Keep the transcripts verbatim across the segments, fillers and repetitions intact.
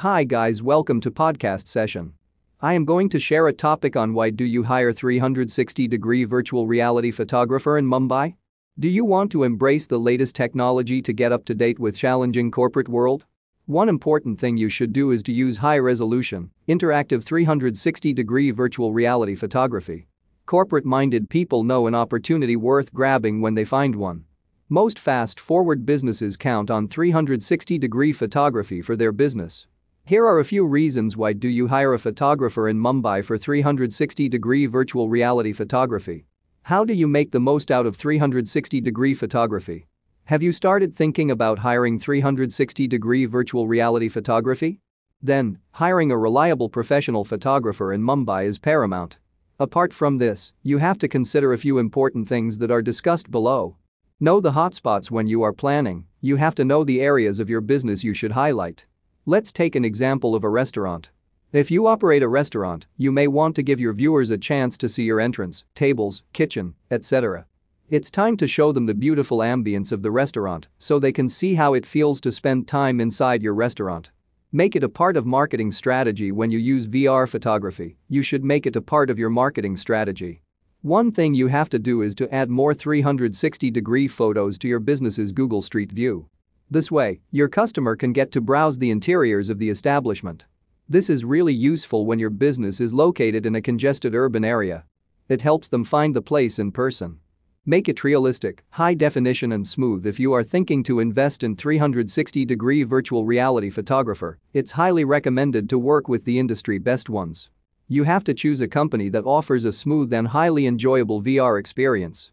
Hi guys, welcome to podcast session. I am going to share a topic on why do you hire three sixty degree virtual reality photographer in Mumbai? Do you want to embrace the latest technology to get up to date with challenging corporate world? One important thing you should do is to use high resolution, interactive three sixty degree virtual reality photography. Corporate-minded people know an opportunity worth grabbing when they find one. Most fast-forward businesses count on three sixty degree photography for their business. Here are a few reasons why do you hire a photographer in Mumbai for three sixty degree virtual reality photography. How do you make the most out of three sixty degree photography? Have you started thinking about hiring three sixty degree virtual reality photography? Then, hiring a reliable professional photographer in Mumbai is paramount. Apart from this, you have to consider a few important things that are discussed below. Know the hotspots when you are planning. You have to know the areas of your business you should highlight. Let's take an example of a restaurant. If you operate a restaurant, you may want to give your viewers a chance to see your entrance, tables, kitchen, et cetera. It's time to show them the beautiful ambience of the restaurant so they can see how it feels to spend time inside your restaurant. Make it a part of marketing strategy when you use V R photography. You should make it a part of your marketing strategy. One thing you have to do is to add more three sixty degree photos to your business's Google Street View. This way, your customer can get to browse the interiors of the establishment. This is really useful when your business is located in a congested urban area. It helps them find the place in person. Make it realistic, high definition and smooth. If you are thinking to invest in three sixty degree virtual reality photographer, it's highly recommended to work with the industry best ones. You have to choose a company that offers a smooth and highly enjoyable V R experience.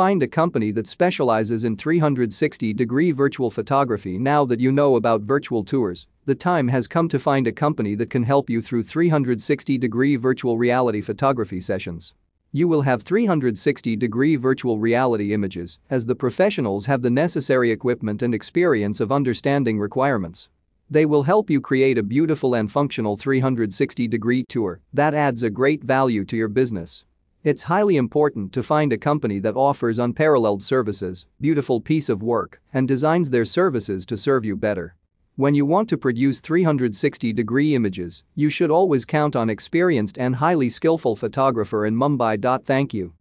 Find a company that specializes in three sixty degree virtual photography. Now that you know about virtual tours, the time has come to find a company that can help you through three sixty degree virtual reality photography sessions. You will have three sixty degree virtual reality images as the professionals have the necessary equipment and experience of understanding requirements. They will help you create a beautiful and functional three sixty degree tour that adds a great value to your business. It's highly important to find a company that offers unparalleled services, beautiful piece of work, and designs their services to serve you better. When you want to produce three sixty degree images, you should always count on experienced and highly skillful photographer in Mumbai. Thank you.